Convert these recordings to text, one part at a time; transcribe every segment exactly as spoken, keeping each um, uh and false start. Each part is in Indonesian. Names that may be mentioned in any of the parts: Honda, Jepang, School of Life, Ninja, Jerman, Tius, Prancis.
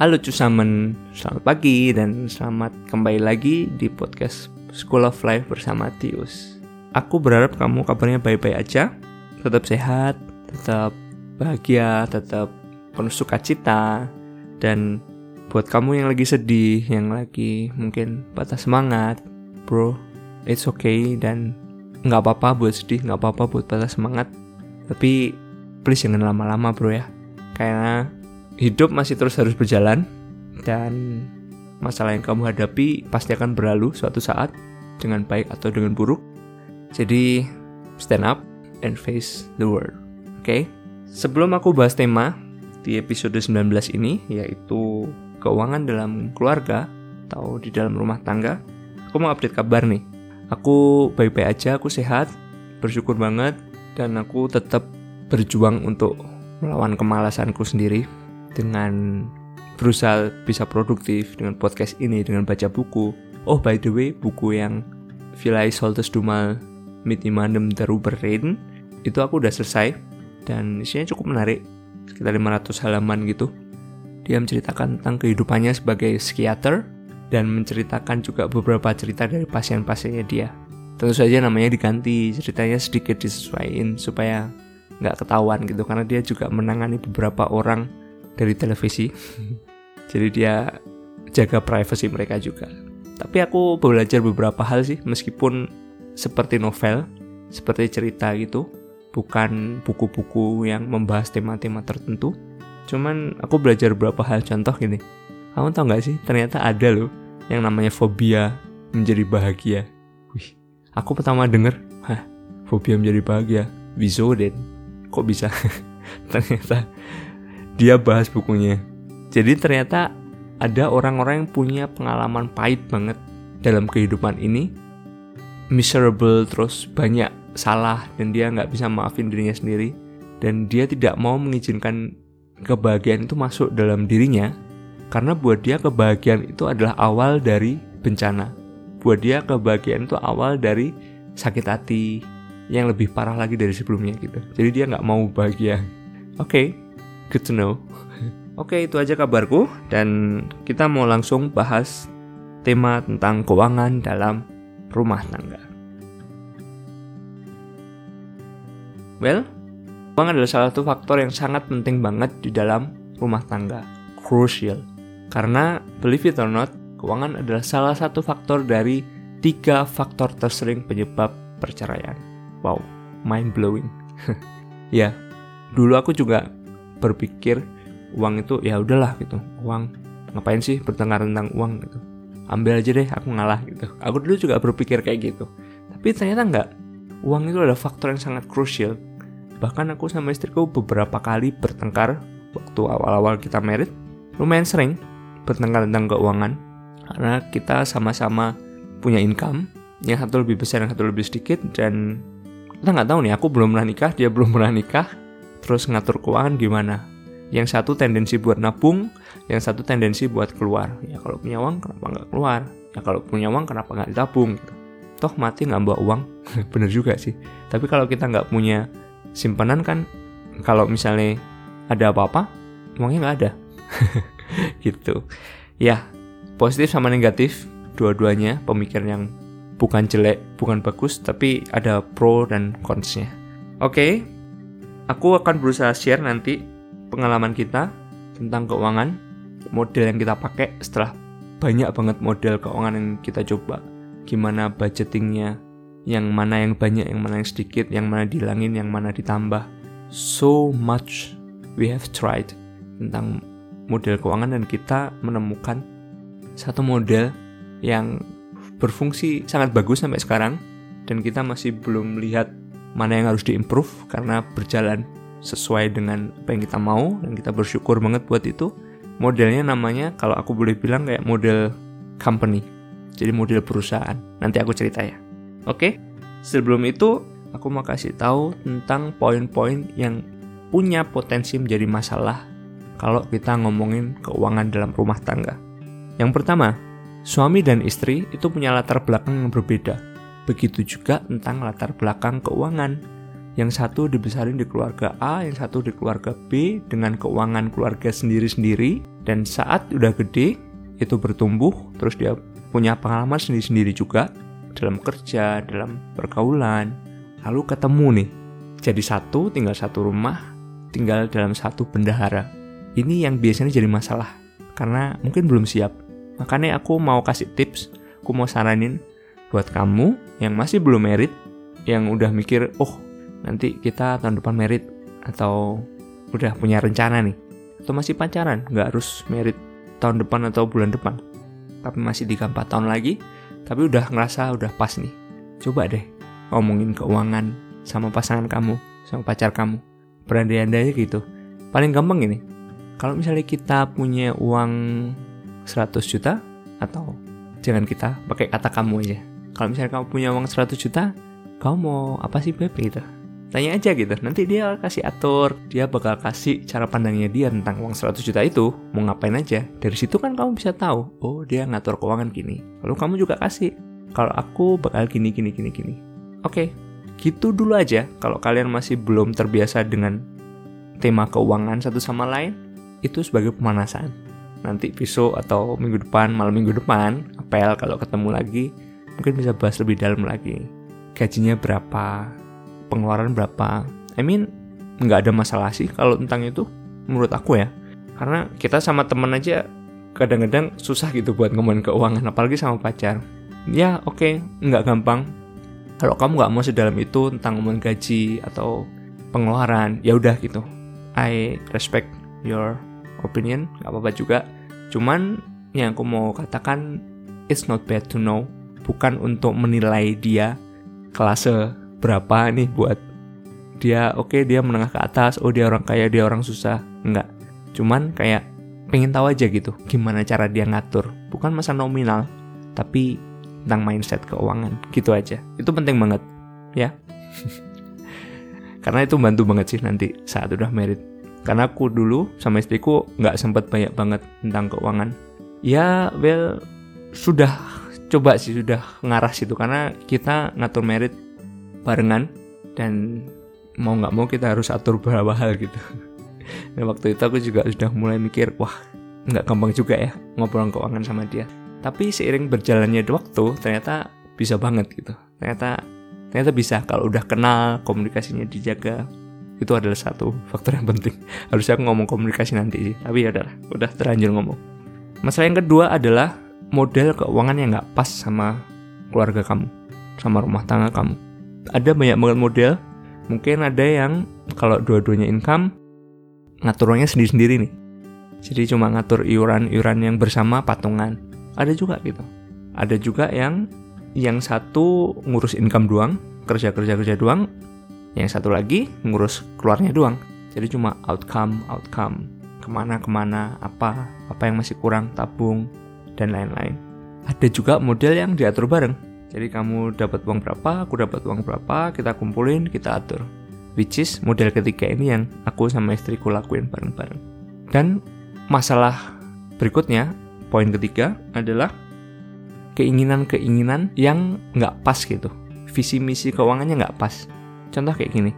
Halo cusamen, selamat pagi dan selamat kembali lagi di podcast School of Life bersama Tius. Aku berharap kamu kabarnya baik-baik aja, tetap sehat, tetap bahagia, tetap penuh sukacita. Dan buat kamu yang lagi sedih, yang lagi mungkin patah semangat, bro, it's okay. Dan gak apa-apa buat sedih, gak apa-apa buat patah semangat. Tapi please jangan lama-lama bro ya, karena hidup masih terus harus berjalan, dan masalah yang kamu hadapi pasti akan berlalu suatu saat, dengan baik atau dengan buruk. Jadi, stand up and face the world, oke? Okay? Sebelum aku bahas tema di episode sembilan belas ini, yaitu keuangan dalam keluarga atau di dalam rumah tangga, aku mau update kabar nih. Aku baik-baik aja, aku sehat, bersyukur banget, dan aku tetap berjuang untuk melawan kemalasanku sendiri dengan berusaha bisa produktif dengan podcast ini, dengan baca buku. Oh by the way, buku yang Vilai Soltes Dumal Mit Imandem Teruberin itu aku udah selesai, dan isinya cukup menarik, sekitar lima ratus halaman gitu. Dia menceritakan tentang kehidupannya sebagai psikiater dan menceritakan juga beberapa cerita dari pasien-pasiennya dia. Tentu saja namanya diganti, ceritanya sedikit disesuaikan supaya gak ketahuan gitu, karena dia juga menangani beberapa orang dari televisi. Jadi dia jaga privasi mereka juga. Tapi aku belajar beberapa hal sih, meskipun seperti novel, seperti cerita gitu, bukan buku-buku yang membahas tema-tema tertentu. Cuman aku belajar beberapa hal, contoh gini. Kamu tau gak sih, ternyata ada loh yang namanya fobia menjadi bahagia. Wih, aku pertama denger, hah, fobia menjadi bahagia, wieso denn? Kok bisa? Ternyata dia bahas bukunya. Jadi ternyata ada orang-orang yang punya pengalaman pahit banget dalam kehidupan ini, miserable, terus banyak salah, dan dia gak bisa maafin dirinya sendiri, dan dia tidak mau mengizinkan kebahagiaan itu masuk dalam dirinya, karena buat dia kebahagiaan itu adalah awal dari bencana. Buat dia kebahagiaan itu awal dari sakit hati yang lebih parah lagi dari sebelumnya gitu. Jadi dia gak mau bahagia. Oke, okay. Good to know. Oke, itu aja kabarku, dan kita mau langsung bahas tema tentang keuangan dalam rumah tangga. Well, keuangan adalah salah satu faktor yang sangat penting banget di dalam rumah tangga. Crucial. Karena, believe it or not, keuangan adalah salah satu faktor dari tiga faktor tersering penyebab perceraian. Wow, mind blowing. Ya, dulu aku juga berpikir uang itu ya udahlah gitu, uang ngapain sih bertengkar tentang uang gitu, ambil aja deh aku ngalah gitu. Aku dulu juga berpikir kayak gitu, tapi ternyata enggak. Uang itu adalah faktor yang sangat krusial. Bahkan aku sama istriku beberapa kali bertengkar waktu awal-awal kita married, lumayan sering bertengkar tentang keuangan, karena kita sama-sama punya income yang satu lebih besar yang satu lebih sedikit, dan kita nggak tahu nih, aku belum pernah nikah, dia belum pernah nikah. Terus ngatur keuangan gimana? Yang satu tendensi buat nabung, yang satu tendensi buat keluar. Ya kalau punya uang kenapa nggak keluar? Ya kalau punya uang kenapa nggak ditabung? Gitu. Toh mati nggak bawa uang, bener juga sih. Tapi kalau kita nggak punya simpanan kan, kalau misalnya ada apa-apa, uangnya nggak ada. Gitu. Ya, positif sama negatif, dua-duanya pemikiran yang bukan jelek, bukan bagus, tapi ada pro dan cons-nya. Oke. Okay. Aku akan berusaha share nanti pengalaman kita tentang keuangan, model yang kita pakai setelah banyak banget model keuangan yang kita coba. Gimana budgetingnya, yang mana yang banyak, yang mana yang sedikit, yang mana dihilangin, yang mana ditambah. So much we have tried tentang model keuangan, dan kita menemukan satu model yang berfungsi sangat bagus sampai sekarang, dan kita masih belum lihat mana yang harus diimprove, karena berjalan sesuai dengan apa yang kita mau, dan kita bersyukur banget buat itu. Modelnya namanya, kalau aku boleh bilang, kayak model company, jadi model perusahaan. Nanti aku cerita ya. Oke, sebelum itu aku mau kasih tahu tentang poin-poin yang punya potensi menjadi masalah kalau kita ngomongin keuangan dalam rumah tangga. Yang pertama, suami dan istri itu punya latar belakang yang berbeda. Begitu juga tentang latar belakang keuangan. yang satu dibesarin di keluarga A, yang satu di keluarga B, dengan keuangan keluarga sendiri-sendiri. Dan saat udah gede, itu bertumbuh, terus dia punya pengalaman sendiri-sendiri juga, dalam kerja, dalam pergaulan, lalu ketemu nih, jadi satu, tinggal satu rumah, tinggal dalam satu bendahara. Ini yang biasanya jadi masalah, karena mungkin belum siap. Makanya aku mau kasih tips, aku mau saranin buat kamu yang masih belum married, yang udah mikir, oh, nanti kita tahun depan married, atau udah punya rencana nih, atau masih pacaran, gak harus married tahun depan atau bulan depan, tapi masih tiga sampai empat tahun lagi, tapi udah ngerasa udah pas nih. Coba deh ngomongin keuangan sama pasangan kamu, sama pacar kamu, berandai-andai gitu. Paling gampang gini, kalau misalnya kita punya uang seratus juta, atau jangan kita pakai kata kamu aja, kalau misalnya kamu punya uang seratus juta, kamu mau apa sih Beb gitu? Tanya aja gitu, nanti dia kasih atur, dia bakal kasih cara pandangnya dia tentang uang seratus juta itu, mau ngapain aja. Dari situ kan kamu bisa tahu, oh dia ngatur keuangan gini. Lalu kamu juga kasih, kalau aku bakal gini, gini, gini, gini. Oke, gitu dulu aja. Kalau kalian masih belum terbiasa dengan tema keuangan satu sama lain, itu sebagai pemanasan. Nanti besok atau minggu depan, malam minggu depan, apel kalau ketemu lagi, mungkin bisa bahas lebih dalam lagi. Gajinya berapa? Pengeluaran berapa? I mean, nggak ada masalah sih kalau tentang itu, menurut aku ya. Karena kita sama teman aja kadang-kadang susah gitu buat ngomongin keuangan, apalagi sama pacar. Ya oke, okay, nggak gampang. Kalau kamu nggak mau sedalam itu tentang ngomongin gaji atau pengeluaran, ya udah gitu. I respect your opinion, nggak apa-apa juga. Cuman yang aku mau katakan, it's not bad to know. Bukan untuk menilai dia kelase berapa nih buat dia, oke okay, dia menengah ke atas, oh dia orang kaya, dia orang susah, enggak. Cuman kayak pengen tahu aja gitu, gimana cara dia ngatur. Bukan masa nominal, tapi tentang mindset keuangan, gitu aja. Itu penting banget, ya. Karena itu bantu banget sih nanti saat udah married. Karena aku dulu sama istriku gak sempat banyak banget tentang keuangan. Ya, well, sudah coba sih, sudah ngarah situ. Karena kita ngatur married barengan, dan mau gak mau kita harus atur beberapa hal gitu. Dan waktu itu aku juga sudah mulai mikir, wah gak gampang juga ya ngobrol keuangan sama dia. Tapi seiring berjalannya waktu, ternyata bisa banget gitu. Ternyata ternyata bisa, kalau udah kenal, komunikasinya dijaga. Itu adalah satu faktor yang penting. Harusnya aku ngomong komunikasi nanti sih, tapi ya udahlah, udah terlanjur ngomong. Masalah yang kedua adalah model keuangan yang gak pas sama keluarga kamu, sama rumah tangga kamu. Ada banyak banget model. Mungkin ada yang kalau dua-duanya income, ngaturnya sendiri-sendiri nih. Jadi cuma ngatur iuran-iuran yang bersama patungan. Ada juga gitu. Ada juga yang yang satu ngurus income doang, kerja-kerja-kerja doang. Yang satu lagi ngurus keluarnya doang. Jadi cuma outcome, outcome, kemana-kemana, apa, apa yang masih kurang, tabung, dan lain-lain. Ada juga model yang diatur bareng. Jadi kamu dapat uang berapa, aku dapat uang berapa, kita kumpulin, kita atur. Which is model ketiga ini yang aku sama istriku lakuin bareng-bareng. Dan masalah berikutnya, poin ketiga adalah keinginan-keinginan yang nggak pas gitu. Visi-misi keuangannya nggak pas. Contoh kayak gini,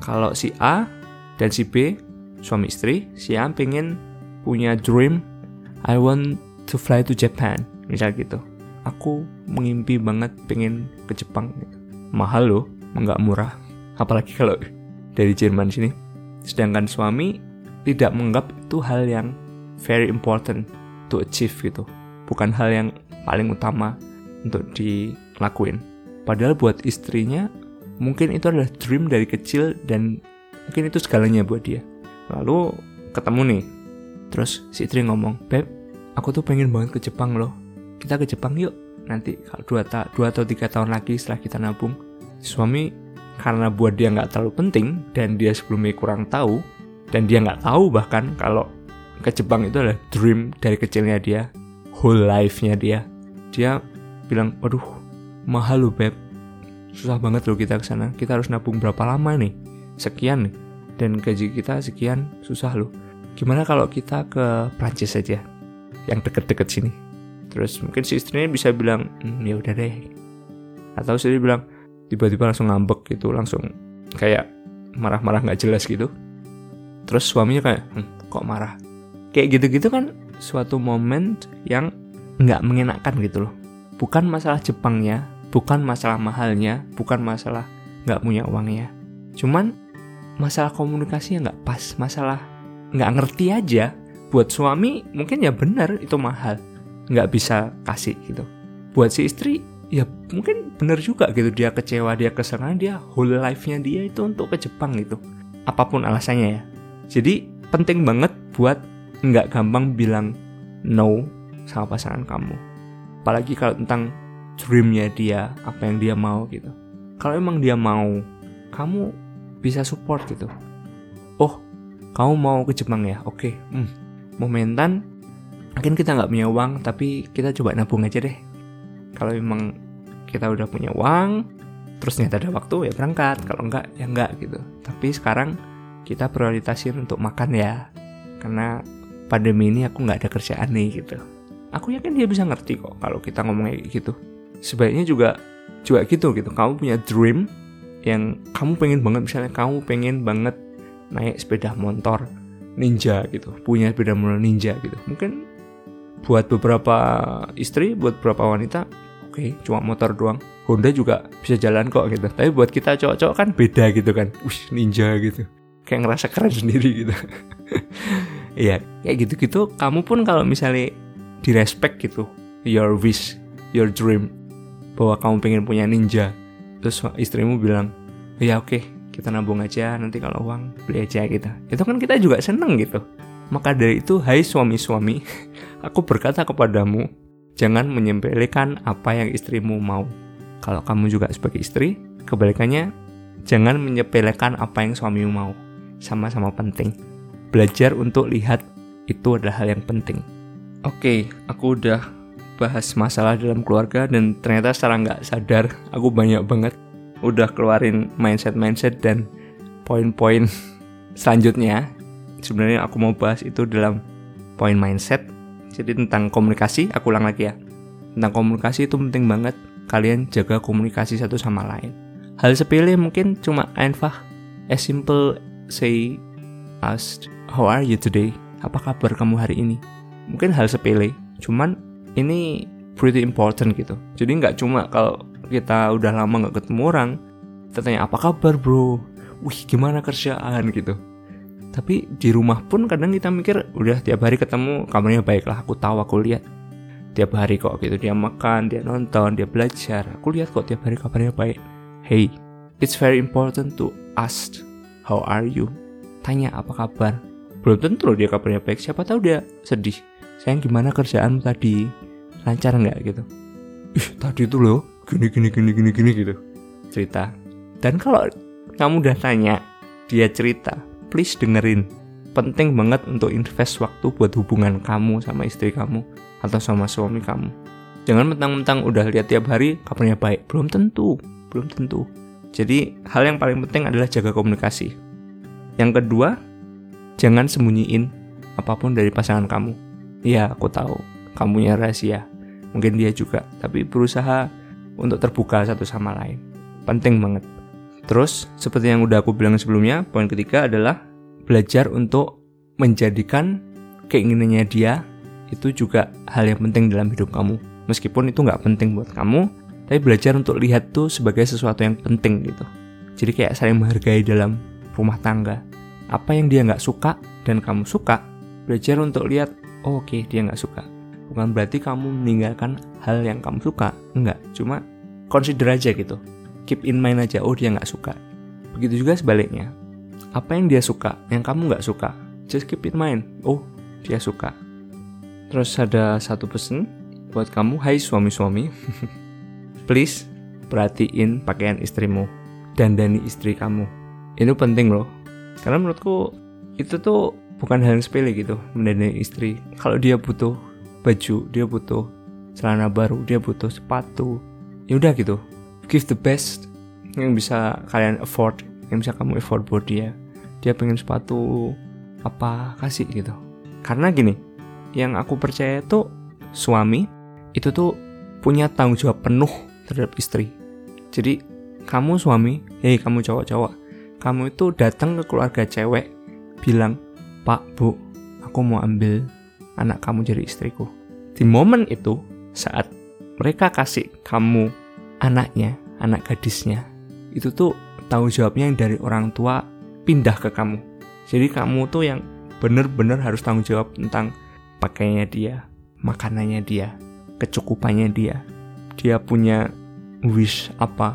kalau si A dan si B, suami istri, si A pengen punya dream, I want to fly to Japan, misal gitu. Aku mengimpi banget pengen ke Jepang. Mahal loh, nggak murah. Apalagi kalau dari Jerman sini. Sedangkan suami tidak menganggap itu hal yang very important to achieve gitu. Bukan hal yang paling utama untuk dilakuin. Padahal buat istrinya, mungkin itu adalah dream dari kecil dan mungkin itu segalanya buat dia. Lalu ketemu nih. Terus si istri ngomong, Beb, aku tuh pengen banget ke Jepang loh. Kita ke Jepang yuk nanti kalau dua atau tiga tahun lagi setelah kita nabung. Suami, karena buat dia gak terlalu penting dan dia sebelumnya kurang tahu, dan dia gak tahu bahkan kalau ke Jepang itu adalah dream dari kecilnya dia, whole life-nya dia. Dia bilang, aduh mahal loh Beb, susah banget loh kita kesana, kita harus nabung berapa lama nih, sekian nih, dan gaji kita sekian, susah loh. Gimana kalau kita ke Prancis aja, yang deket-deket sini. Terus mungkin si istrinya bisa bilang, hmm, ya udah deh. Atau si istri bilang, tiba-tiba langsung ngambek gitu, langsung kayak marah-marah nggak jelas gitu. Terus suaminya kayak hm, kok marah, kayak gitu-gitu kan suatu momen yang nggak mengenakan gitu loh. Bukan masalah Jepangnya, bukan masalah mahalnya, bukan masalah nggak punya uangnya, cuman masalah komunikasinya nggak pas, masalah nggak ngerti aja. Buat suami mungkin ya benar itu mahal, nggak bisa kasih gitu. Buat si istri ya mungkin benar juga gitu, dia kecewa, dia kesalahan, dia whole life-nya dia itu untuk ke Jepang gitu, apapun alasannya ya. Jadi penting banget buat nggak gampang bilang no sama pasangan kamu, apalagi kalau tentang dream-nya dia, apa yang dia mau gitu. Kalau emang dia mau, kamu bisa support gitu. Oh, kamu mau ke Jepang ya? Oke, hmm. momentan mungkin kita nggak punya uang, tapi kita coba nabung aja deh. Kalau memang kita udah punya uang, terus nyata ada waktu ya berangkat, kalau enggak ya enggak gitu. Tapi sekarang kita prioritasin untuk makan ya, karena pandemi ini aku nggak ada kerjaan nih gitu. Aku yakin dia bisa ngerti kok kalau kita ngomong kayak gitu. Sebaiknya juga juga gitu gitu. Kamu punya dream yang kamu pengen banget, misalnya kamu pengen banget naik sepeda motor Ninja gitu, punya sepeda motor Ninja gitu. Mungkin buat beberapa istri, buat beberapa wanita, oke, cuma motor doang, Honda juga bisa jalan kok gitu. Tapi buat kita cowok-cowok kan beda gitu kan, wih Ninja gitu, kayak ngerasa keren sendiri gitu. Iya, kayak gitu-gitu. Kamu pun kalau misalnya direspek gitu, your wish, your dream, bahwa kamu pengen punya Ninja, terus istrimu bilang, ya oke, kita nabung aja, nanti kalau uang beli aja gitu. Itu kan kita juga seneng gitu. Maka dari itu, hai suami-suami, aku berkata kepadamu, jangan menyepelekan apa yang istrimu mau. Kalau kamu juga sebagai istri, kebalikannya, jangan menyepelekan apa yang suamimu mau. Sama-sama penting. Belajar untuk lihat itu adalah hal yang penting. Oke, aku udah bahas masalah dalam keluarga, dan ternyata secara nggak sadar aku banyak banget udah keluarin mindset-mindset dan poin-poin selanjutnya. Sebenarnya aku mau bahas itu dalam poin mindset. Jadi tentang komunikasi, aku ulang lagi ya. Tentang komunikasi itu penting banget. Kalian jaga komunikasi satu sama lain. Hal sepele mungkin cuma einfach, as simple say, ask, how are you today? Apa kabar kamu hari ini? Mungkin hal sepele, cuman ini pretty important gitu. Jadi gak cuma kalau kita udah lama gak ketemu orang, kita tanya apa kabar bro? Wih gimana kerjaan gitu. Tapi di rumah pun kadang kita mikir, udah tiap hari ketemu, kabarnya baik lah, aku tahu, aku lihat tiap hari kok gitu, dia makan, dia nonton, dia belajar, aku lihat kok tiap hari kabarnya baik. Hey, it's very important to ask, how are you? Tanya apa kabar. Belum tentu loh dia kabarnya baik, siapa tahu dia sedih. Sayang gimana kerjaanmu tadi, lancar gak gitu. Ih tadi tuh loh, gini gini gini gini gini gitu, cerita. Dan kalau kamu udah tanya, dia cerita, please dengerin. Penting banget untuk invest waktu buat hubungan kamu sama istri kamu atau sama suami kamu. Jangan mentang-mentang udah lihat tiap hari kabarnya baik, belum tentu, belum tentu. Jadi hal yang paling penting adalah jaga komunikasi. Yang kedua, jangan sembunyiin apapun dari pasangan kamu. Iya, aku tahu kamu punya rahasia, mungkin dia juga, tapi berusaha untuk terbuka satu sama lain. Penting banget. Terus, seperti yang udah aku bilang sebelumnya, poin ketiga adalah belajar untuk menjadikan keinginannya dia itu juga hal yang penting dalam hidup kamu. Meskipun itu nggak penting buat kamu, tapi belajar untuk lihat tuh sebagai sesuatu yang penting gitu. Jadi kayak saling menghargai dalam rumah tangga. Apa yang dia nggak suka dan kamu suka, belajar untuk lihat, oh oke, okay, dia nggak suka. Bukan berarti kamu meninggalkan hal yang kamu suka, enggak. Cuma consider aja gitu. Keep in mind aja, oh dia gak suka. Begitu juga sebaliknya. Apa yang dia suka, yang kamu gak suka, just keep in mind, oh dia suka. Terus ada satu pesan buat kamu, hai suami-suami. Please, perhatiin pakaian istrimu, dandani istri kamu. Itu penting loh. Karena menurutku, itu tuh bukan hal yang sepele gitu, mendandani istri. Kalau dia butuh baju, dia butuh celana baru, dia butuh sepatu, yaudah gitu. Give the best yang bisa kalian afford, yang bisa kamu afford buat dia. Dia pengen sepatu apa, kasih gitu. Karena gini, yang aku percaya tuh suami itu tuh punya tanggung jawab penuh terhadap istri. Jadi kamu suami, hei kamu cowok-cowok, kamu itu datang ke keluarga cewek bilang, "Pak, Bu, aku mau ambil anak kamu jadi istriku." Di momen itu, saat mereka kasih kamu anaknya, anak gadisnya, itu tuh tanggung jawabnya yang dari orang tua pindah ke kamu. Jadi kamu tuh yang benar-benar harus tanggung jawab tentang pakaiannya dia, makanannya dia, kecukupannya dia. Dia punya wish apa,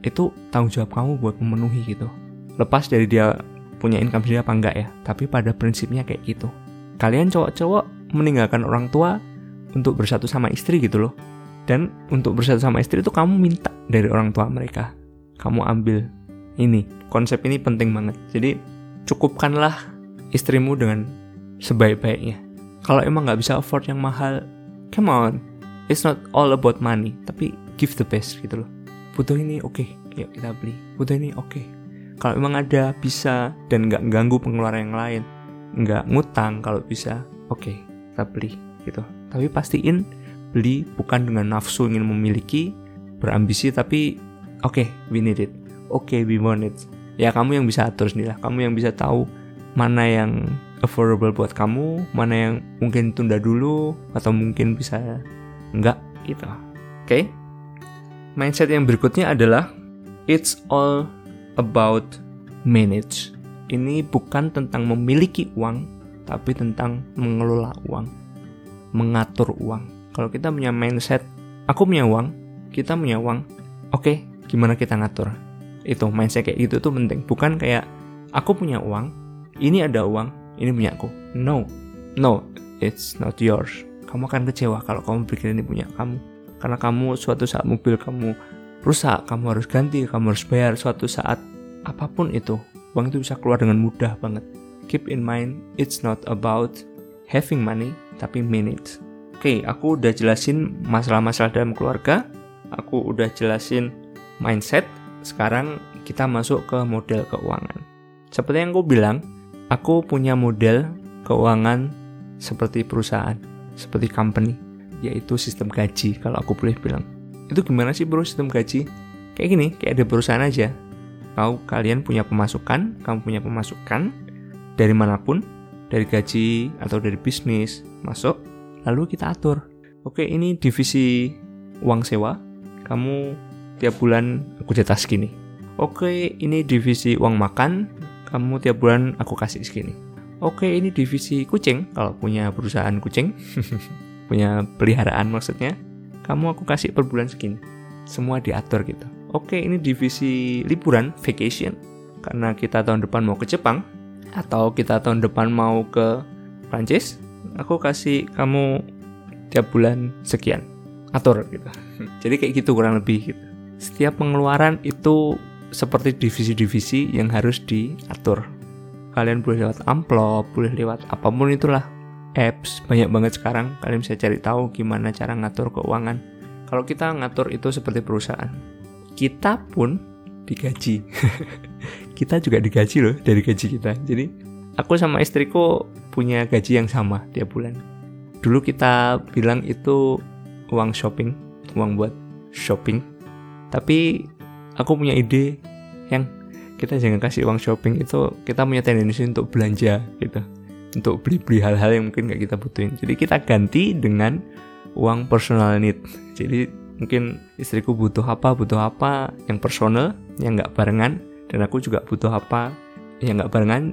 itu tanggung jawab kamu buat memenuhi gitu. Lepas dari dia punya income sendiri apa enggak ya, tapi pada prinsipnya kayak gitu. Kalian cowok-cowok meninggalkan orang tua untuk bersatu sama istri gitu loh. Dan untuk bersatu sama istri itu kamu minta dari orang tua mereka. Kamu ambil ini. Konsep ini penting banget. Jadi cukupkanlah istrimu dengan sebaik-baiknya. Kalau emang nggak bisa afford yang mahal, come on, it's not all about money. Tapi give the best gitu loh. Butuh ini oke, okay, yuk kita beli. Butuh ini oke. Okay. Kalau emang ada bisa dan nggak ganggu pengeluaran yang lain, nggak ngutang kalau bisa, oke okay, kita beli gitu. Tapi pastiin beli bukan dengan nafsu ingin memiliki, berambisi, tapi oke okay, we need it, oke okay, we want it. Ya kamu yang bisa atur sendirilah, kamu yang bisa tahu mana yang affordable buat kamu, mana yang mungkin tunda dulu atau mungkin bisa enggak gitu. Oke? Okay? Mindset yang berikutnya adalah it's all about manage. Ini bukan tentang memiliki uang, tapi tentang mengelola uang, mengatur uang. Kalau kita punya mindset, aku punya uang, kita punya uang, oke, okay, gimana kita ngatur? Itu mindset kayak gitu tuh penting. Bukan kayak aku punya uang, ini ada uang, ini punya aku. No, no, it's not yours. Kamu akan kecewa kalau kamu pikir ini punya kamu. Karena kamu suatu saat mobil kamu rusak, kamu harus ganti, kamu harus bayar suatu saat, apapun itu. Uang itu bisa keluar dengan mudah banget. Keep in mind, it's not about having money, tapi manage. Oke, okay, aku udah jelasin masalah-masalah dalam keluarga. Aku udah jelasin mindset. Sekarang kita masuk ke model keuangan. Seperti yang aku bilang, aku punya model keuangan seperti perusahaan, seperti company, yaitu sistem gaji kalau aku boleh bilang. Itu gimana sih bro sistem gaji? Kayak gini, kayak ada perusahaan aja. Kau, kalian punya pemasukan, kamu punya pemasukan dari manapun, dari gaji atau dari bisnis, masuk, lalu kita atur. Oke, ini divisi uang sewa, kamu tiap bulan aku jatah segini. Oke, ini divisi uang makan, kamu tiap bulan aku kasih segini. Oke, ini divisi kucing, kalau punya perusahaan kucing, punya peliharaan maksudnya, kamu aku kasih per bulan segini. Semua diatur gitu. Oke, ini divisi liburan, vacation, karena kita tahun depan mau ke Jepang, atau kita tahun depan mau ke Prancis, aku kasih kamu tiap bulan sekian. Atur gitu. Jadi kayak gitu kurang lebih gitu. Setiap pengeluaran itu seperti divisi-divisi yang harus diatur. Kalian boleh lewat amplop, boleh lewat apapun itulah. Apps banyak banget sekarang, kalian bisa cari tahu gimana cara ngatur keuangan. Kalau kita ngatur itu seperti perusahaan, kita pun digaji. Kita juga digaji loh dari gaji kita. Jadi aku sama istriku punya gaji yang sama tiap bulan. Dulu kita bilang itu uang shopping, uang buat shopping. Tapi aku punya ide yang kita jangan kasih uang shopping itu, kita punya tendensi untuk belanja gitu, untuk beli-beli hal-hal yang mungkin gak kita butuhin. Jadi kita ganti dengan uang personal need. Jadi mungkin istriku butuh apa, butuh apa yang personal, yang gak barengan. Dan aku juga butuh apa yang gak barengan.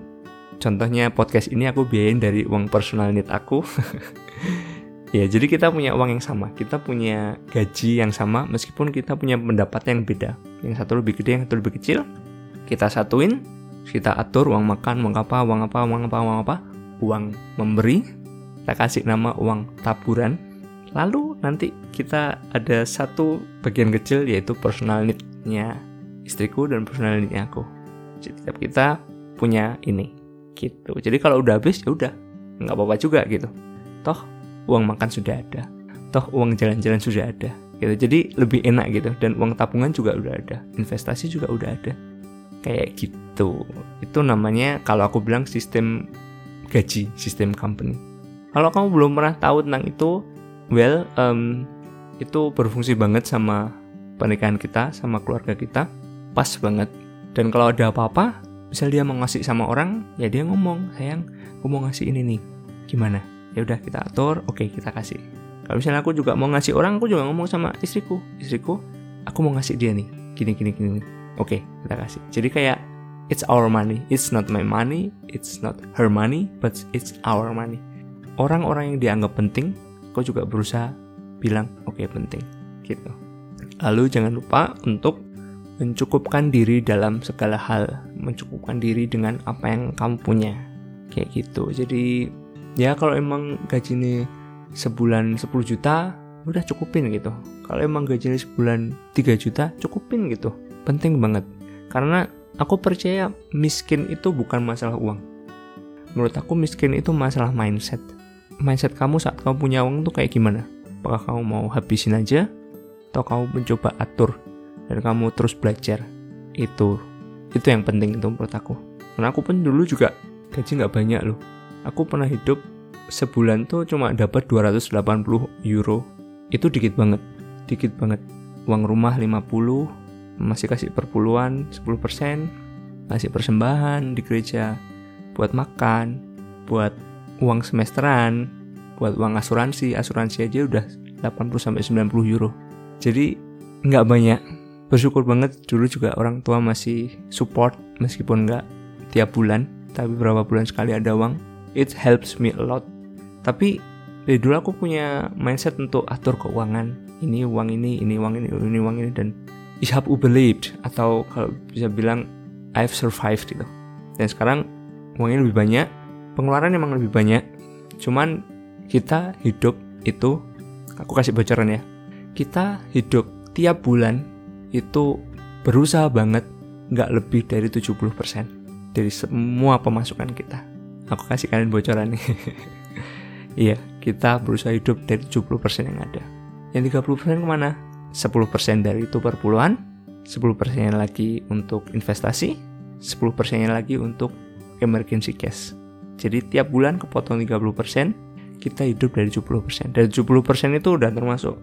Contohnya podcast ini aku biayain dari uang personal need aku. Ya, jadi kita punya uang yang sama, kita punya gaji yang sama, meskipun kita punya pendapat yang beda. Yang satu lebih gede, yang satu lebih kecil. Kita satuin, kita atur uang makan, uang apa, uang apa, uang apa, uang apa, uang memberi. Kita kasih nama uang taburan. Lalu nanti kita ada satu bagian kecil yaitu personal need-nya istriku dan personal need-nya aku. Jadi setiap kita punya ini, gitu. Jadi kalau udah habis ya udah, nggak apa-apa juga gitu. Toh uang makan sudah ada, toh uang jalan-jalan sudah ada gitu. Jadi lebih enak gitu. Dan uang tabungan juga udah ada, investasi juga udah ada. Kayak gitu. Itu namanya kalau aku bilang sistem gaji, sistem company. Kalau kamu belum pernah tahu tentang itu, well, um, itu berfungsi banget sama pernikahan kita, sama keluarga kita. Pas banget. Dan kalau ada apa-apa, misal dia mau ngasih sama orang, ya dia ngomong, sayang, aku mau ngasih ini nih, gimana? Ya udah kita atur, oke, kita kasih. Kalau misalnya aku juga mau ngasih orang, aku juga ngomong sama istriku, istriku, aku mau ngasih dia nih, gini gini gini, oke, kita kasih. Jadi kayak it's our money, it's not my money, it's not her money, but it's our money. Orang-orang yang dianggap penting, aku juga berusaha bilang oke, penting, gitu. Lalu jangan lupa untuk mencukupkan diri dalam segala hal, mencukupkan diri dengan apa yang kamu punya, kayak gitu. Jadi ya kalau emang gajinya sebulan sepuluh juta, udah cukupin gitu. Kalau emang gajinya sebulan tiga juta, cukupin gitu. Penting banget. Karena aku percaya miskin itu bukan masalah uang. Menurut aku miskin itu masalah mindset. Mindset kamu saat kamu punya uang tuh kayak gimana? Apakah kamu mau habisin aja? Atau kamu mencoba atur? Dan kamu terus belajar. Itu Itu yang penting itu menurut aku. Karena aku pun dulu juga gaji gak banyak loh. Aku pernah hidup sebulan tuh cuma dapat dua ratus delapan puluh euro. Itu dikit banget Dikit banget. Uang rumah lima puluh, masih kasih perpuluhan sepuluh persen, kasih persembahan di gereja, buat makan, buat uang semesteran, buat uang asuransi. Asuransi aja udah delapan puluh sampai sembilan puluh euro. Jadi gak banyak. Bersyukur banget dulu juga orang tua masih support, meskipun gak tiap bulan, tapi berapa bulan sekali ada uang. It helps me a lot. Tapi dari dulu aku punya mindset untuk atur keuangan. Ini uang ini, ini uang ini, ini uang ini. Dan ich hab überlebt, atau kalau bisa bilang I've survived gitu. Dan sekarang uangnya lebih banyak, pengeluaran emang lebih banyak, cuman kita hidup itu, aku kasih bocoran ya, kita hidup tiap bulan itu berusaha banget gak lebih dari tujuh puluh persen dari semua pemasukan kita. Aku kasih kalian bocoran nih. Iya, kita berusaha hidup dari tujuh puluh persen yang ada. Yang tiga puluh persen kemana? sepuluh persen dari itu perpuluhan, sepuluh persen yang lagi untuk investasi, sepuluh persen yang lagi untuk emergency cash. Jadi tiap bulan kepotong tiga puluh persen, kita hidup dari tujuh puluh persen. Dari tujuh puluh persen itu udah termasuk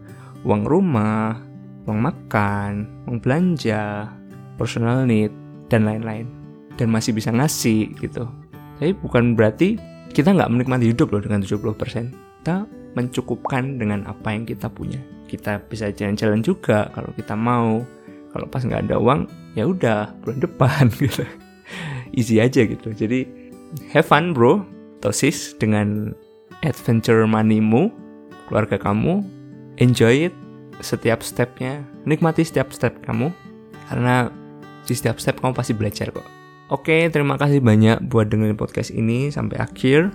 uang rumah, uang makan, uang belanja, personal need, dan lain-lain. Dan masih bisa ngasih gitu. Tapi bukan berarti kita nggak menikmati hidup loh dengan tujuh puluh persen. Kita mencukupkan dengan apa yang kita punya. Kita bisa jalan-jalan juga kalau kita mau. Kalau pas nggak ada uang, ya udah bulan depan gitu. Easy aja gitu. Jadi have fun bro, tosis dengan adventure money-mu, keluarga kamu, enjoy it. Setiap stepnya, nikmati setiap step kamu, karena di setiap step kamu pasti belajar kok. Oke, terima kasih banyak buat dengerin podcast ini sampai akhir.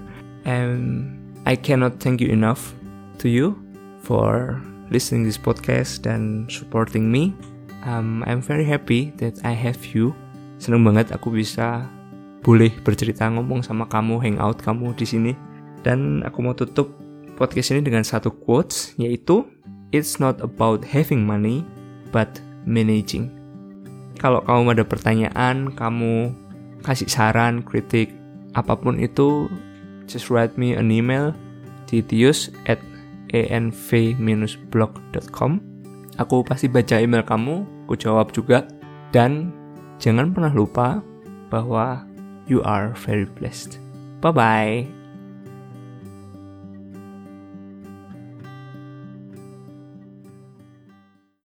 And I cannot thank you enough to you for listening this podcast dan supporting me. um, I'm very happy that I have you. Seneng banget aku bisa boleh bercerita, ngomong sama kamu, hangout kamu di sini. Dan aku mau tutup podcast ini dengan satu quotes, yaitu it's not about having money, but managing. Kalau kamu ada pertanyaan, kamu kasih saran, kritik, apapun itu, just write me an email di tius at a n v dash blog dot com. Aku pasti baca email kamu, aku jawab juga. Dan jangan pernah lupa bahwa you are very blessed. Bye-bye.